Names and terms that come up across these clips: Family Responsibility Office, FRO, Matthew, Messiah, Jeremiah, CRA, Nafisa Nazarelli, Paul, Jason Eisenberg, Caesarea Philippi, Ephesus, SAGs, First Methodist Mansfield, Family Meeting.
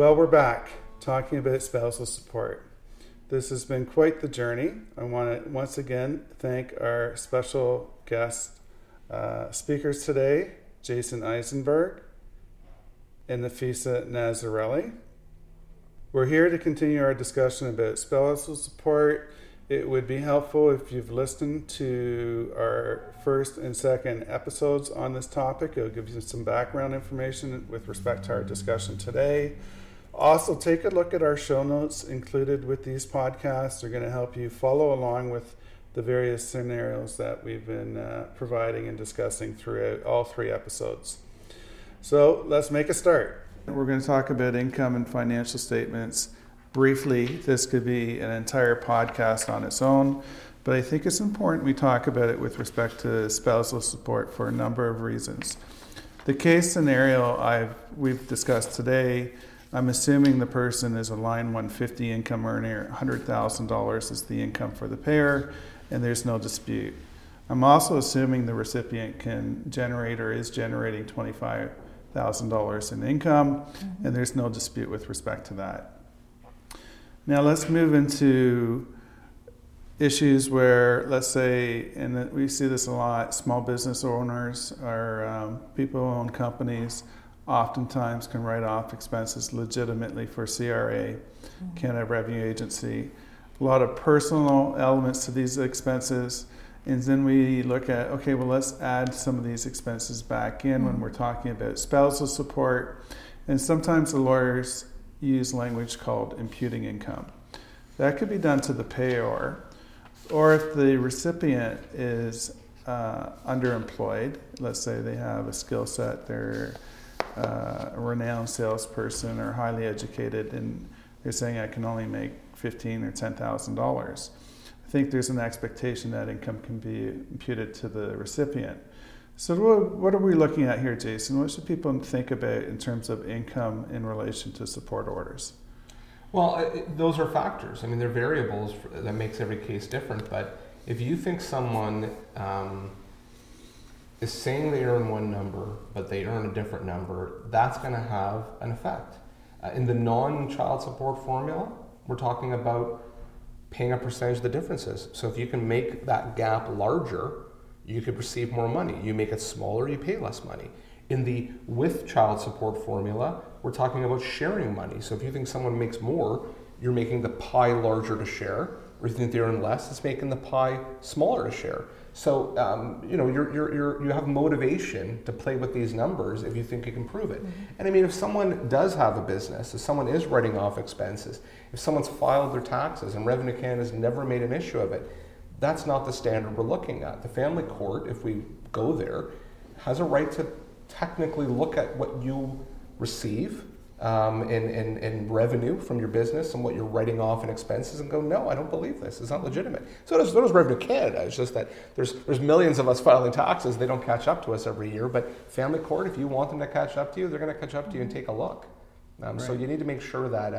Well, we're back talking about spousal support. This has been quite the journey. I want to once again thank our special guest speakers today, Jason Eisenberg and Nafisa Nazarelli. We're here to continue our discussion about spousal support. It would be helpful if you've listened to our first and second episodes on this topic. It'll give you some background information with respect to our discussion today. Also, take a look at our show notes included with these podcasts. They're going to help you follow along with the various scenarios that we've been providing and discussing throughout all three episodes. So let's make a start. We're going to talk about income and financial statements briefly. This could be an entire podcast on its own, but I think it's important we talk about it with respect to spousal support for a number of reasons. The case scenario we've discussed today, I'm assuming the person is a line 150 income earner, $100,000 is the income for the payer, and there's no dispute. I'm also assuming the recipient can generate or is generating $25,000 in income, and there's no dispute with respect to that. Now let's move into issues where, let's say, and we see this a lot, small business owners or people who own companies oftentimes can write off expenses legitimately for CRA, Canada Revenue Agency. A lot of personal elements to these expenses. And then we look at, okay, well, let's add some of these expenses back in when we're talking about spousal support. And sometimes the lawyers use language called imputing income. That could be done to the payor, or if the recipient is underemployed, let's say they have a skill set, they're a renowned salesperson or highly educated, and they're saying I can only make $15,000 or $10,000. I think there's an expectation that income can be imputed to the recipient. So what are we looking at here, Jason? What should people think about in terms of income in relation to support orders? Well, those are factors. I mean, they're variables that makes every case different. But if you think someone is saying they earn one number, but they earn a different number, that's going to have an effect. In the non-child support formula, we're talking about paying a percentage of the differences. So if you can make that gap larger, you could receive more money. You make it smaller, you pay less money. In the with child support formula, we're talking about sharing money. So if you think someone makes more, you're making the pie larger to share. Or if you think they earn less, it's making the pie smaller to share. So you have motivation to play with these numbers if you think you can prove it. Mm-hmm. And I mean, if someone does have a business, if someone is writing off expenses, if someone's filed their taxes and Revenue Canada's never made an issue of it, that's not the standard we're looking at. The family court, if we go there, has a right to technically look at what you receive in revenue from your business and what you're writing off in expenses and go, no, I don't believe this. It's not legitimate. So does Revenue Canada. It's just that there's millions of us filing taxes. They don't catch up to us every year. But family court, if you want them to catch up to you, they're going to catch up to you and take a look. Right. So you need to make sure that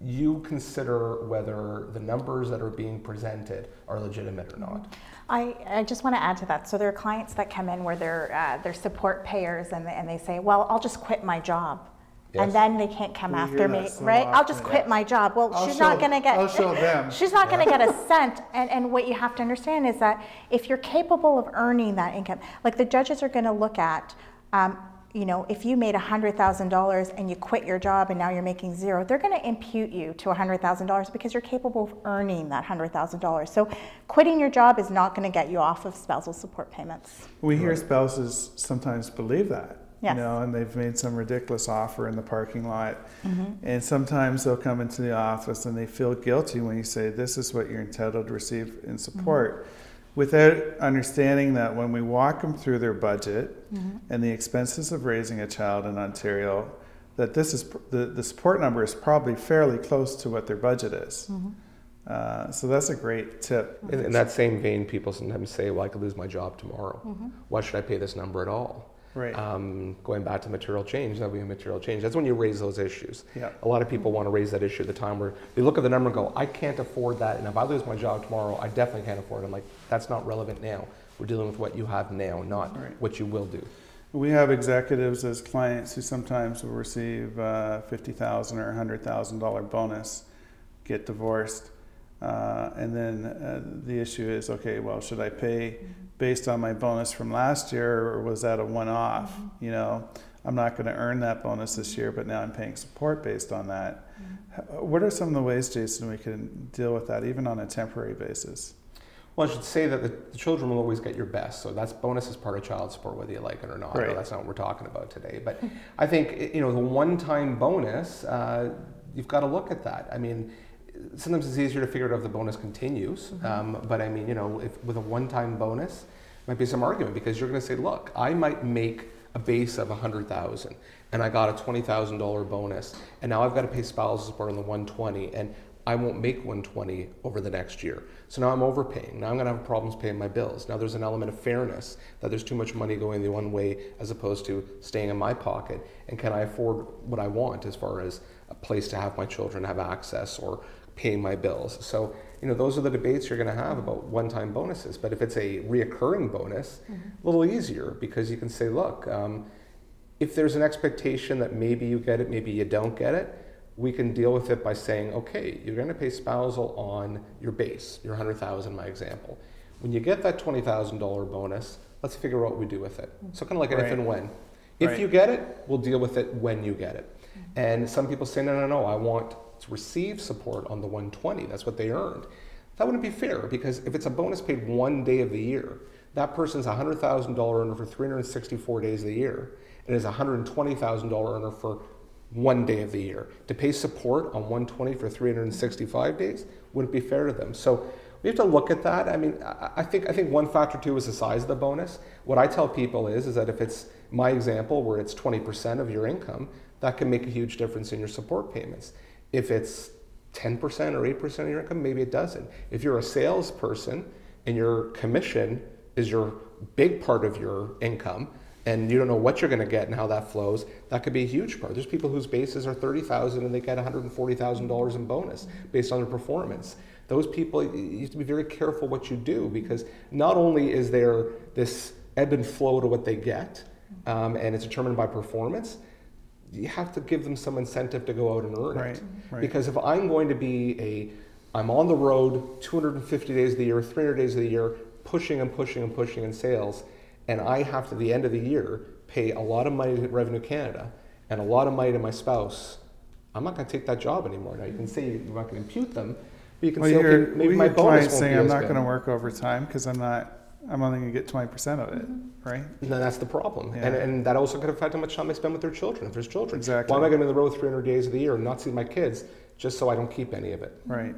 you consider whether the numbers that are being presented are legitimate or not. I just want to add to that. So there are clients that come in where they're support payers and they say, well, I'll just quit my job. Yes. And then they can't come after me, right? Often. I'll just quit my job. Well, she's not going to get a cent. And what you have to understand is that if you're capable of earning that income, like the judges are going to look at, if you made $100,000 and you quit your job and now you're making zero, they're going to impute you to $100,000 because you're capable of earning that $100,000. So quitting your job is not going to get you off of spousal support payments. We hear spouses sometimes believe that, yes. And they've made some ridiculous offer in the parking lot. Mm-hmm. And sometimes they'll come into the office and they feel guilty when you say, this is what you're entitled to receive in support. Mm-hmm. Without understanding that when we walk them through their budget and the expenses of raising a child in Ontario, that this is the support number is probably fairly close to what their budget is. Mm-hmm. So that's a great tip. In that same vein, people sometimes say, well, I could lose my job tomorrow. Mm-hmm. Why should I pay this number at all? Right. Going back to material change, that would be a material change. That's when you raise those issues. Yeah. A lot of people want to raise that issue at the time where they look at the number and go, I can't afford that. And if I lose my job tomorrow, I definitely can't afford it. I'm like, that's not relevant now. We're dealing with what you have now, not what you will do. We have executives as clients who sometimes will receive a $50,000 or $100,000 bonus, get divorced, and then the issue is, okay, well, should I pay based on my bonus from last year, or was that a one-off? Mm-hmm. You know, I'm not going to earn that bonus this year, but now I'm paying support based on that. Mm-hmm. What are some of the ways, Jason, we can deal with that, even on a temporary basis? Well, I should say that the children will always get your best. So that's bonus is part of child support, whether you like it or not. Right. No, that's not what we're talking about today. But I think, you know, the one-time bonus, you've got to look at that. I mean, sometimes it's easier to figure out if the bonus continues. Mm-hmm. But I mean, you know, if with a one-time bonus, might be some argument because you're going to say, look, I might make a base of $100,000 and I got a $20,000 bonus and now I've got to pay spousal support on the $120,000 and I won't make $120,000 over the next year. So now I'm overpaying. Now I'm going to have problems paying my bills. Now there's an element of fairness that there's too much money going the one way as opposed to staying in my pocket. And can I afford what I want as far as a place to have my children have access or paying my bills? So, you know, those are the debates you're going to have about one-time bonuses. But if it's a reoccurring bonus, a little easier because you can say, look, if there's an expectation that maybe you get it, maybe you don't get it, we can deal with it by saying, okay, you're going to pay spousal on your base, your $100,000 in my example. When you get that $20,000 bonus, let's figure out what we do with it. So kind of like an if and when. If you get it, we'll deal with it when you get it. And some people say, no, I want to receive support on the $120,000. That's what they earned. That wouldn't be fair because if it's a bonus paid one day of the year, that person's a $100,000 earner for 364 days of the year and is a $120,000 earner for one day of the year. To pay support on $120,000 for 365 days wouldn't be fair to them. So we have to look at that. I mean, I think one factor too is the size of the bonus. What I tell people is that if it's my example where it's 20% of your income, that can make a huge difference in your support payments. If it's 10% or 8% of your income, maybe it doesn't. If you're a salesperson and your commission is your big part of your income, and you don't know what you're going to get and how that flows, that could be a huge part. There's people whose bases are $30,000 and they get $140,000 in bonus based on their performance. Those people, you have to be very careful what you do because not only is there this ebb and flow to what they get, and it's determined by performance, you have to give them some incentive to go out and earn it. Right. Because if I'm going to be I'm on the road 250 days of the year, 300 days of the year, pushing in sales, and I have to, at the end of the year, pay a lot of money to Revenue Canada and a lot of money to my spouse, I'm not going to take that job anymore. Now, you can say you're not going to impute them, but you can say, okay, maybe my bonus won't saying, be I'm not going to work overtime because I'm only going to get 20% of it, right? No, that's the problem. Yeah. And that also could affect how much time I spend with their children, if there's children. Exactly. Why am I going to be on the road 300 days of the year and not see my kids just so I don't keep any of it? Right.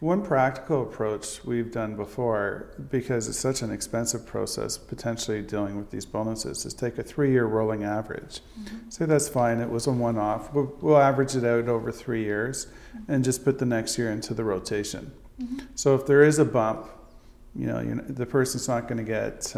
One practical approach we've done before, because it's such an expensive process, potentially dealing with these bonuses, is take a 3-year rolling average. Mm-hmm. Say that's fine, it was a one-off. We'll average it out over 3 years and just put the next year into the rotation. Mm-hmm. So if there is a bump, you know, the person's not going to get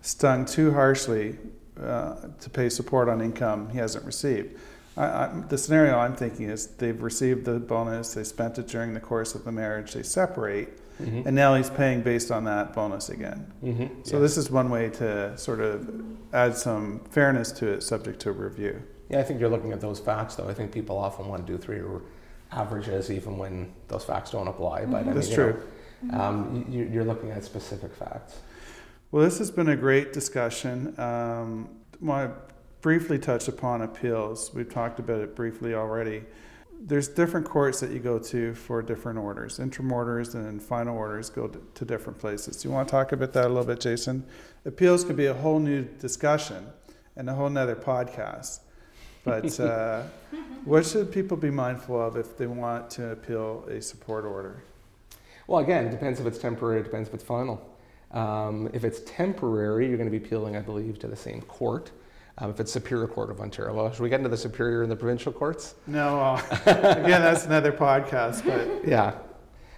stung too harshly to pay support on income he hasn't received. The scenario I'm thinking is they've received the bonus, they spent it during the course of the marriage, they separate, and now he's paying based on that bonus again. Mm-hmm. So this is one way to sort of add some fairness to it, subject to review. Yeah, I think you're looking at those facts, though. I think people often want to do 3-year averages, even when those facts don't apply. Mm-hmm. But that's true. You're looking at specific facts. Well, this has been a great discussion. My briefly touch upon appeals. We've talked about it briefly already. There's different courts that you go to for different orders. Interim orders and final orders go to different places. Do you want to talk about that a little bit, Jason? Appeals could be a whole new discussion and a whole nother podcast. But what should people be mindful of if they want to appeal a support order? Well, again, it depends if it's temporary, it depends if it's final. If it's temporary, you're going to be appealing, I believe, to the same court. If it's Superior Court of Ontario. Well, should we get into the Superior and the Provincial Courts? No. Again, that's another podcast, but yeah,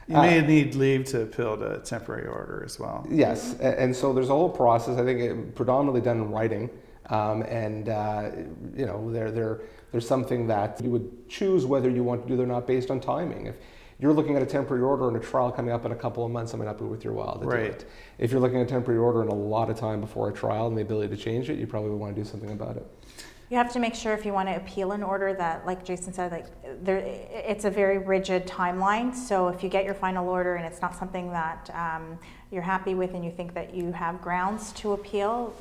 you may need leave to appeal to a temporary order as well. Yes, and so there's a whole process, I think it predominantly done in writing, you know, there's something that you would choose whether you want to do or not based on timing. If you're looking at a temporary order and a trial coming up in a couple of months, it might not be worth your while to do it. If you're looking at a temporary order and a lot of time before a trial and the ability to change it, you probably would want to do something about it. You have to make sure if you want to appeal an order that, like Jason said, like there, it's a very rigid timeline. So if you get your final order and it's not something that you're happy with and you think that you have grounds to appeal,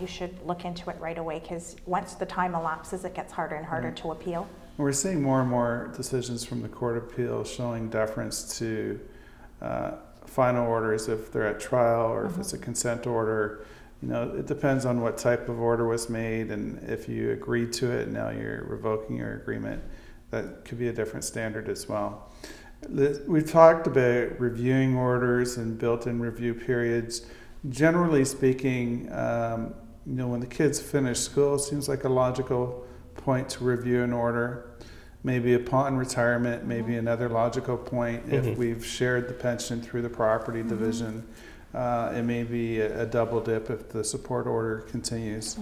you should look into it right away, because once the time elapses, it gets harder and harder to appeal. We're seeing more and more decisions from the Court of Appeal showing deference to final orders if they're at trial or if it's a consent order. You know, it depends on what type of order was made, and if you agreed to it, now you're revoking your agreement. That could be a different standard as well. We've talked about reviewing orders and built-in review periods. Generally speaking, you know, when the kids finish school, it seems like a logical point to review an order. Maybe upon retirement, maybe another logical point if we've shared the pension through the property division. It may be a double dip if the support order continues.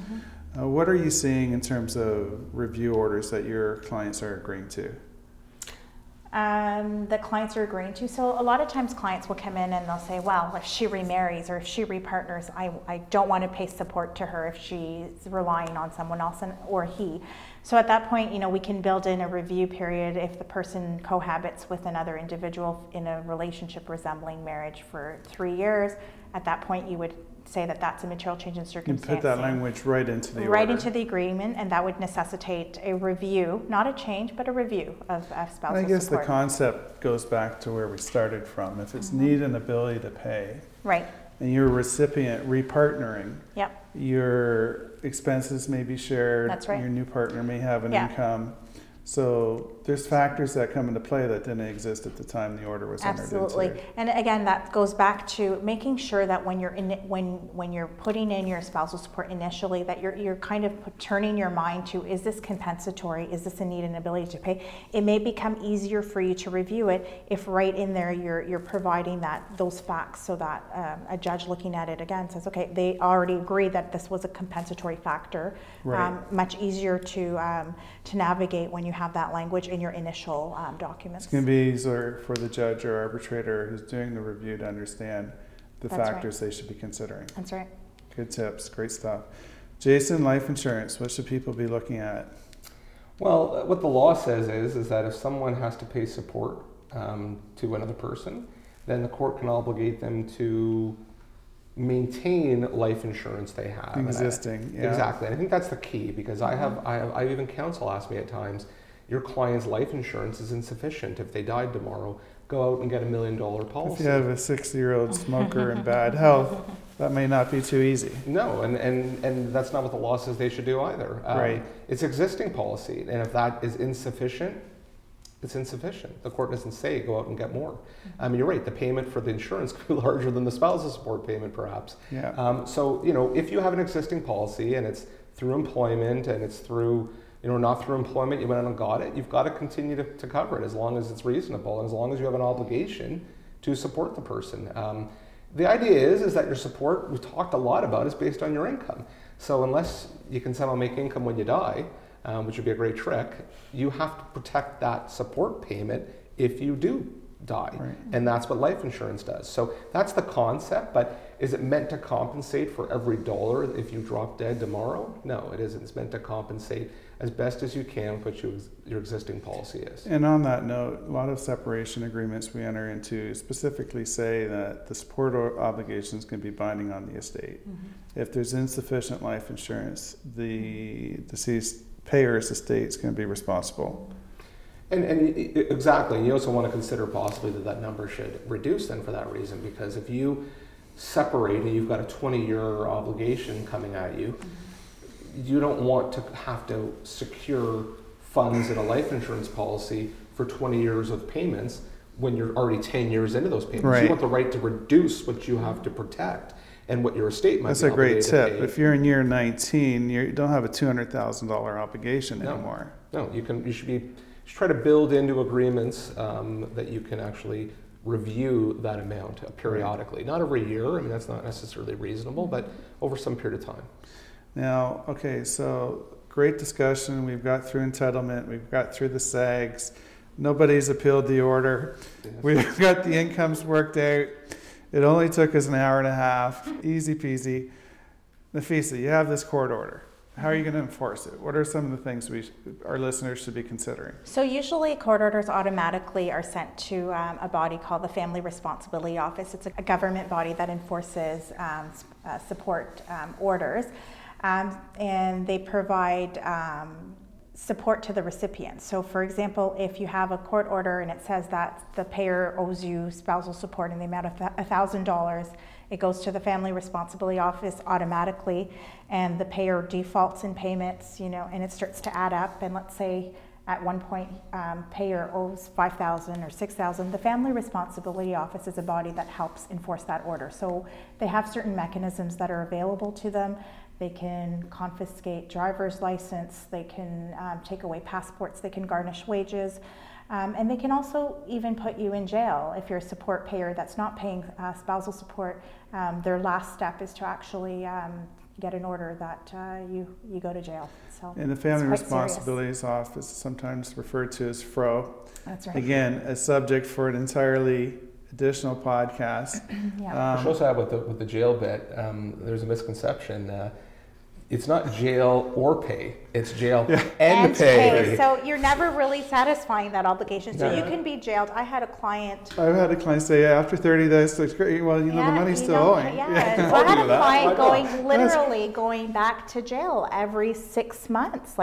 What are you seeing in terms of review orders that your clients are agreeing to? That clients are agreeing to. So a lot of times clients will come in and they'll say, well, if she remarries or if she repartners, I don't want to pay support to her if she's relying on someone else or he. So at that point, you know, we can build in a review period if the person cohabits with another individual in a relationship resembling marriage for 3 years. At that point, you would say that that's a material change in circumstance. You put that language right into the order. Into the agreement, and that would necessitate a review, not a change, but a review of spousal support. And I guess the concept goes back to where we started from. If it's need and ability to pay, and your recipient repartnering, your expenses may be shared, your new partner may have an income. So there's factors that come into play that didn't exist at the time the order was entered into. And again, that goes back to making sure that when you're in, when you're putting in your spousal support initially, that you're kind of turning your mind to, is this compensatory? Is this a need and ability to pay? It may become easier for you to review it if right in there you're providing those facts, so that a judge looking at it again says, okay, they already agreed that this was a compensatory factor. Much easier to navigate when you have that language in your initial documents. It's going to be easier for the judge or arbitrator who's doing the review to understand the factors they should be considering. That's right. Good tips. Great stuff. Jason, life insurance, what should people be looking at? Well, what the law says is that if someone has to pay support to another person, then the court can obligate them to maintain life insurance they have. Existing, Exactly. And I think that's the key, because I have even counsel asked me at times, your client's life insurance is insufficient. If they died tomorrow, go out and get $1 million policy. If you have a 60-year-old smoker in bad health, that may not be too easy. No, and that's not what the law says they should do either. It's existing policy, and if that is insufficient, it's insufficient. The court doesn't say go out and get more. I mean, you're right, the payment for the insurance could be larger than the spousal support payment perhaps. So, you know, if you have an existing policy and it's through employment and it's through, you know, not through employment, you went out and got it, you've got to continue to cover it as long as it's reasonable and as long as you have an obligation to support the person. The idea is that your support, we talked a lot about, is based on your income. So unless you can somehow make income when you die, which would be a great trick, you have to protect that support payment if you do die. And that's what life insurance does. So that's the concept, but is it meant to compensate for every dollar if you drop dead tomorrow? No, it isn't. It's meant to compensate as best as you can what your existing policy is. And on that note, a lot of separation agreements we enter into specifically say that the support obligations can be binding on the estate. If there's insufficient life insurance, the deceased payer's estate is going to be responsible. And exactly, you also want to consider possibly that number should reduce then for that reason, because if you separate and you've got a 20-year obligation coming at you, you don't want to have to secure funds in a life insurance policy for 20 years of payments when you're already 10 years into those payments. You want the right to reduce what you have to protect and what your estate might be obligated to pay. That's a great tip. If you're in year 19, you don't have a $200,000 obligation anymore. No, you should try to build into agreements that you can actually review that amount periodically. Not every year, I mean, that's not necessarily reasonable, but over some period of time. Now, okay, so great discussion. We've got through entitlement, we've got through the SAGs. Nobody's appealed the order. We've got the incomes worked out. It only took us an hour and a half. Easy peasy. Nafisa, you have this court order. How are you going to enforce it? What are some of the things our listeners should be considering? So usually court orders automatically are sent to a body called the Family Responsibility Office. It's a government body that enforces support orders. And they provide support to the recipient. So for example, if you have a court order and it says that the payer owes you spousal support in the amount of $1,000, it goes to the Family Responsibility Office automatically, and the payer defaults in payments, and it starts to add up. And let's say at one point, payer owes $5,000 or $6,000. The Family Responsibility Office is a body that helps enforce that order. So they have certain mechanisms that are available to them. They can confiscate driver's license, they can take away passports, they can garnish wages, and they can also even put you in jail if you're a support payer that's not paying spousal support. Their last step is to actually get an order that you go to jail. So, and the Family Responsibilities Office is sometimes referred to as FRO. That's right. Again, a subject for an entirely additional podcast. Yeah. Which also with the jail bit, there's a misconception. It's not jail or pay, it's jail and pay. So you're never really satisfying that obligation. So you can be jailed. I've had a client say, after 30 days, it's great. Well, the money's still owing. Yeah. So I had a client going back to jail every 6 months,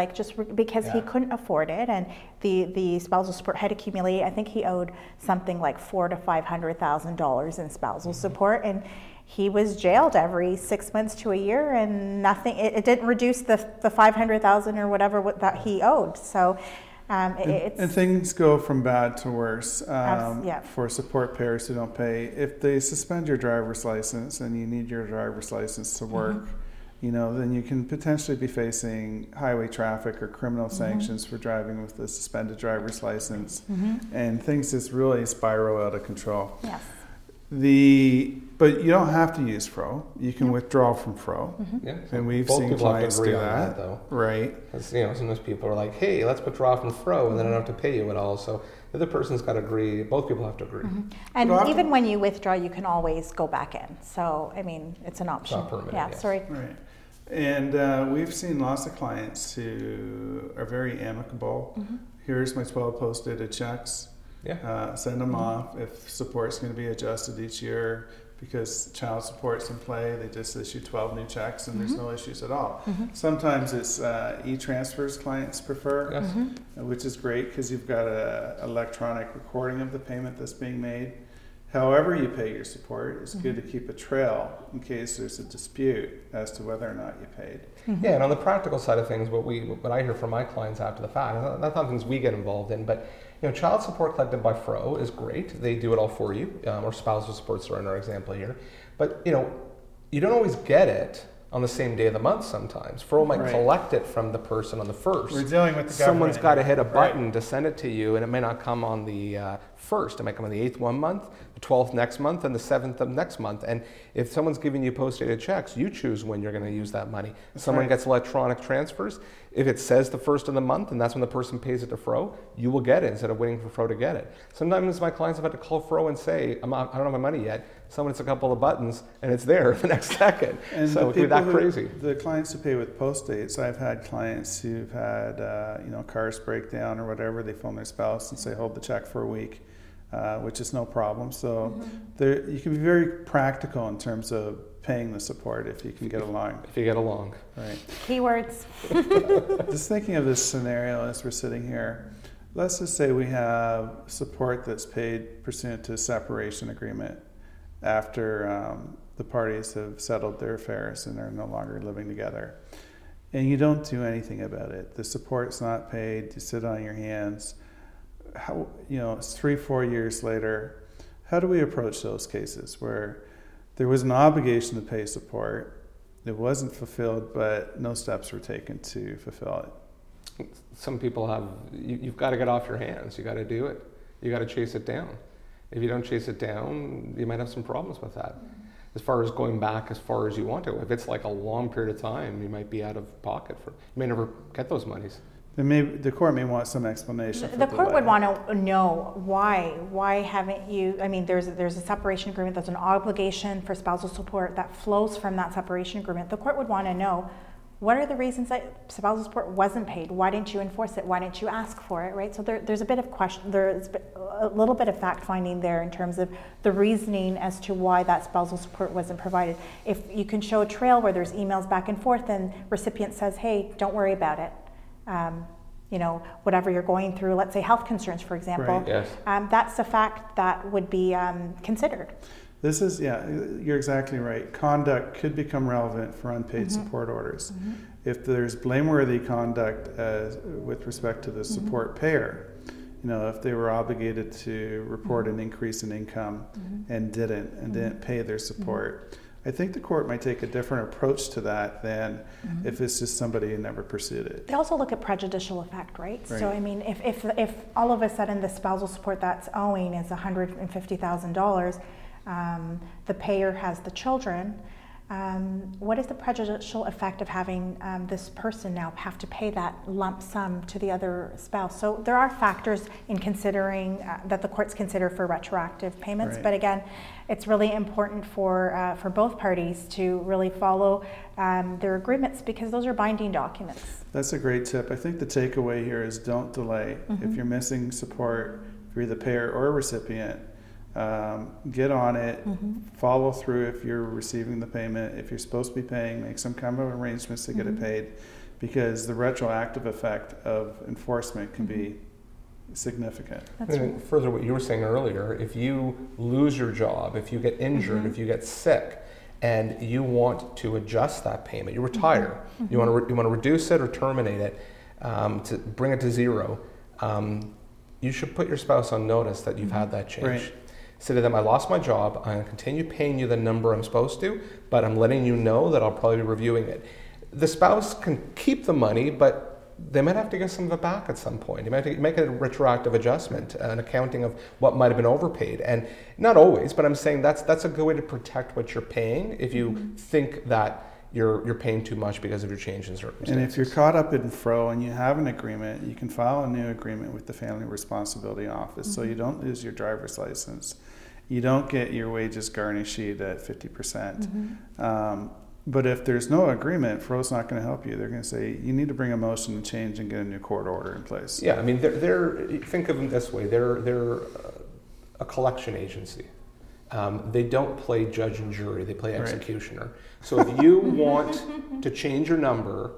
because he couldn't afford it. And the spousal support had accumulated. I think he owed something like $400,000 to $500,000 in spousal support. And he was jailed every 6 months to a year, and nothing. It didn't reduce the $500,000 or whatever that he owed. So, and things go from bad to worse for support payers who don't pay. If they suspend your driver's license and you need your driver's license to work, then you can potentially be facing highway traffic or criminal sanctions for driving with a suspended driver's license, and things just really spiral out of control. Yes. But you don't have to use FRO. You can withdraw from FRO. Mm-hmm. Yeah. And we've seen clients do that. Though. Right. Sometimes people are like, hey, let's withdraw from FRO, and then I don't have to pay you at all. So the other person's got to agree. Both people have to agree. Mm-hmm. And even when you withdraw, you can always go back in. So, it's an option. It's not permanent. Yeah, yes. Sorry. Right. And we've seen lots of clients who are very amicable. Mm-hmm. Here's my 12 post-dated checks. Yeah. Send them off. If support's going to be adjusted each year, because child support's in play, they just issue 12 new checks and there's no issues at all. Mm-hmm. Sometimes it's e-transfers clients prefer, which is great because you've got an electronic recording of the payment that's being made. However you pay your support, it's good to keep a trail in case there's a dispute as to whether or not you paid. Mm-hmm. Yeah, and on the practical side of things, what I hear from my clients after the fact, and that's not things we get involved in, but child support collected by FRO is great. They do it all for you, or spousal supports are in our example here. But you don't always get it on the same day of the month sometimes. FRO might collect it from the person on the 1st. We're dealing with the government. Someone's got to hit a button to send it to you, and it may not come on the 1st. It might come on the 8th one month, the 12th next month, and the 7th of next month. And if someone's giving you post-dated checks, you choose when you're going to use that money. Someone gets electronic transfers. If it says the 1st of the month, and that's when the person pays it to FRO, you will get it instead of waiting for FRO to get it. Sometimes my clients have had to call FRO and say, I don't have my money yet. Someone hits a couple of buttons, and it's there the next second. And so it would be that crazy. The clients who pay with post dates, I've had clients who've had cars break down or whatever. They phone their spouse and say, hold the check for a week, which is no problem. So you can be very practical in terms of paying the support if you can get along. If you get along. Right. Keywords. Just thinking of this scenario as we're sitting here, let's just say we have support that's paid pursuant to a separation agreement after the parties have settled their affairs and are no longer living together. And you don't do anything about it. The support's not paid, you sit on your hands. How, it's 3-4 years later, how do we approach those cases where there was an obligation to pay support, it wasn't fulfilled, but no steps were taken to fulfill it? Some people you've got to get off your hands, you got to do it. You got to chase it down. If you don't chase it down, you might have some problems with that. As far as going back as far as you want to, if it's like a long period of time, you might be out of pocket. You may never get those monies. The court may want some explanation. The court would want to know why. Why haven't you? I mean, there's a separation agreement. There's an obligation for spousal support that flows from that separation agreement. The court would want to know, what are the reasons that spousal support wasn't paid? Why didn't you enforce it? Why didn't you ask for it? Right. So there's a bit of question. There's a little bit of fact finding there in terms of the reasoning as to why that spousal support wasn't provided. If you can show a trail where there's emails back and forth, and recipient says, "Hey, don't worry about it." You know, whatever you're going through, let's say health concerns, for example, right, yes. That's a fact that would be considered. This is, yeah, you're exactly right. Conduct could become relevant for unpaid mm-hmm. support orders. Mm-hmm. If there's blameworthy conduct with respect to the support mm-hmm. payer, you know, if they were obligated to report mm-hmm. an increase in income mm-hmm. and mm-hmm. didn't pay their support, mm-hmm. I think the court might take a different approach to that than mm-hmm. if it's just somebody who never pursued it. They also look at prejudicial effect, right? So I mean, if all of a sudden the spousal support that's owing is $150,000, the payer has the children, what is the prejudicial effect of having this person now have to pay that lump sum to the other spouse? So there are factors in considering that the courts consider for retroactive payments, right. But again, it's really important for both parties to really follow their agreements, because those are binding documents. That's a great tip. I think the takeaway here is don't delay. Mm-hmm. If you're missing support, if you're the payer or recipient, get on it, mm-hmm. follow through if you're receiving the payment. If you're supposed to be paying, make some kind of arrangements to get mm-hmm. it paid, because the retroactive effect of enforcement can mm-hmm. be significant. And further what you were saying earlier, if you lose your job, if you get injured, mm-hmm. if you get sick, and you want to adjust that payment, you retire, mm-hmm. you want to reduce it or terminate it, to bring it to zero, you should put your spouse on notice that you've mm-hmm. had that change. Right. Say to them, I lost my job, I'm going to continue paying you the number I'm supposed to, but I'm letting you know that I'll probably be reviewing it. The spouse can keep the money, but they might have to get some of it back at some point. You might have to make a retroactive adjustment, an accounting of what might have been overpaid. And not always, but I'm saying that's a good way to protect what you're paying if you mm-hmm. think that you're paying too much because of your change in circumstances. And if you're caught up in FRO and you have an agreement, you can file a new agreement with the Family Responsibility Office, mm-hmm. so you don't lose your driver's license. You don't get your wages garnished at 50%. Mm-hmm. But if there's no agreement, FRO's not going to help you. They're going to say, you need to bring a motion to change and get a new court order in place. Yeah, I mean, think of them this way. They're a collection agency. They don't play judge and jury, they play executioner. Right. So if you want to change your number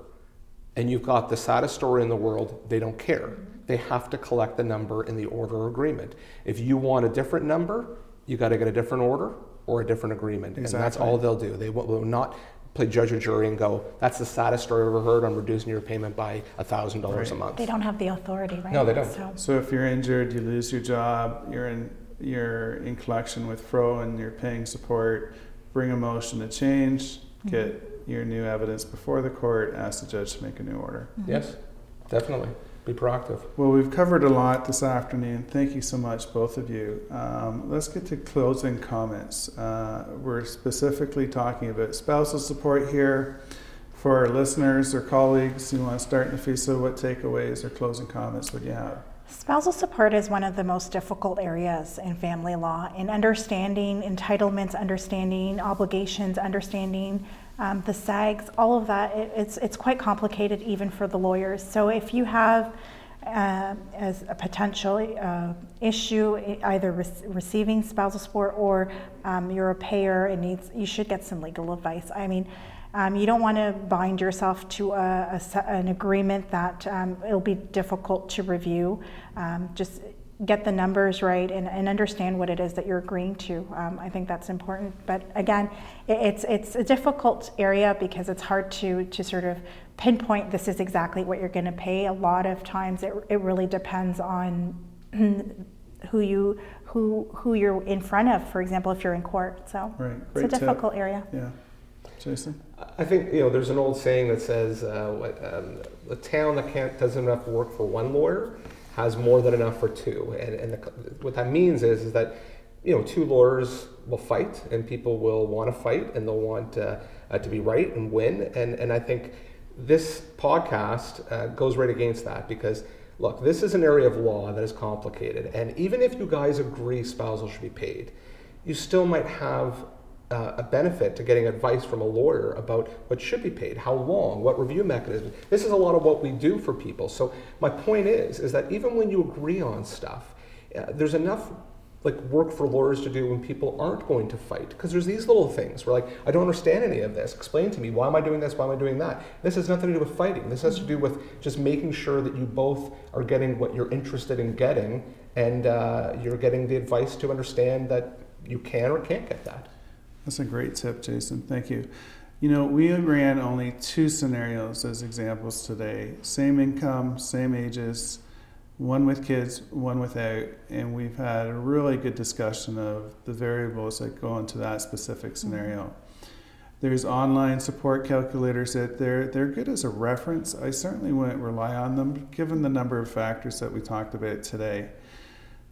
and you've got the saddest story in the world, they don't care. They have to collect the number in the order agreement. If you want a different number, you got to get a different order or a different agreement. Exactly. And that's all they'll do. They will not play judge or jury and go, that's the saddest story I've ever heard, I'm reducing your payment by $1,000 a month. They don't have the authority, right? No, they don't. So if you're injured, you lose your job, you're in collection with FRO and you're paying support, bring a motion to change, mm-hmm. get your new evidence before the court, ask the judge to make a new order. Mm-hmm. Yes, definitely. Be proactive. Well, we've covered a lot this afternoon. Thank you so much, both of you. Let's get to closing comments. We're specifically talking about spousal support here. For our listeners or colleagues, you want to start, Nafisa, what takeaways or closing comments would you have? Spousal support is one of the most difficult areas in family law, in understanding entitlements, understanding obligations, understanding the SAGs, all of that. It's quite complicated even for the lawyers. So if you have as a potential issue, either receiving spousal support or you're a payer, you should get some legal advice. I mean, you don't want to bind yourself to an agreement that it'll be difficult to review. Just get the numbers right and understand what it is that you're agreeing to. I think that's important. But again, it's a difficult area because it's hard to sort of pinpoint this is exactly what you're going to pay. A lot of times it really depends on who you're in front of, for example, if you're in court. So it's a difficult area. Yeah. Jason? I think, there's an old saying that says a town that doesn't have enough work for one lawyer has more than enough for two. And what that means is that, two lawyers will fight and people will want to fight and they'll want to be right and win. And I think this podcast goes right against that, because look, this is an area of law that is complicated, and even if you guys agree spousal should be paid, you still might have a benefit to getting advice from a lawyer about what should be paid, how long, what review mechanism. This is a lot of what we do for people. So my point is that even when you agree on stuff, there's enough like work for lawyers to do when people aren't going to fight, because there's these little things where like, I don't understand any of this, explain to me, why am I doing this, why am I doing that? This has nothing to do with fighting, this has to do with just making sure that you both are getting what you're interested in getting, and you're getting the advice to understand that you can or can't get that. That's a great tip, Jason, thank you. You know, we ran only 2 scenarios as examples today, same income, same ages, one with kids, one without, and we've had a really good discussion of the variables that go into that specific scenario. Mm-hmm. There's online support calculators that they're good as a reference. I certainly wouldn't rely on them, given the number of factors that we talked about today.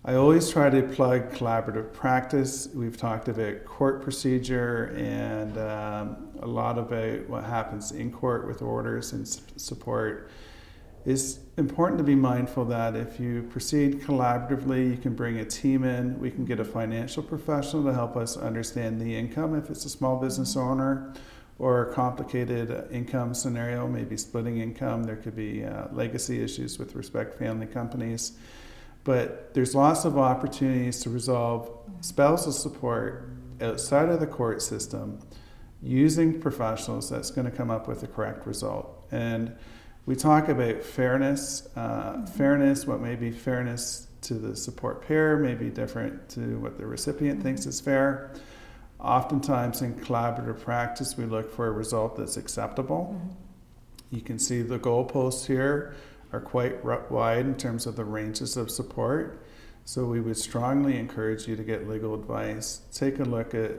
I always try to plug collaborative practice. We've talked about court procedure and a lot about what happens in court with orders and support. It's important to be mindful that if you proceed collaboratively, you can bring a team in. We can get a financial professional to help us understand the income if it's a small business owner, or a complicated income scenario, maybe splitting income. There could be legacy issues with respect to family companies. But there's lots of opportunities to resolve spousal support outside of the court system using professionals that's going to come up with the correct result. And we talk about fairness, what may be fairness to the support pair may be different to what the recipient thinks is fair. Oftentimes in collaborative practice, we look for a result that's acceptable. Mm-hmm. You can see the goalposts here are quite wide in terms of the ranges of support. So we would strongly encourage you to get legal advice, take a look at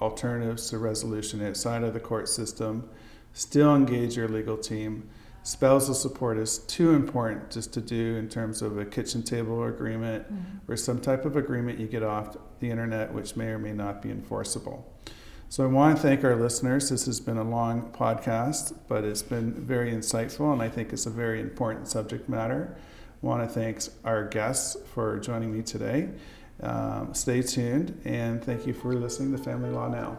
alternatives to resolution outside of the court system, still engage your legal team. Spousal support is too important just to do in terms of a kitchen table agreement, mm-hmm. or some type of agreement you get off the internet, which may or may not be enforceable. So I want to thank our listeners. This has been a long podcast, but it's been very insightful, and I think it's a very important subject matter. I want to thank our guests for joining me today. Stay tuned, and thank you for listening to Family Law Now.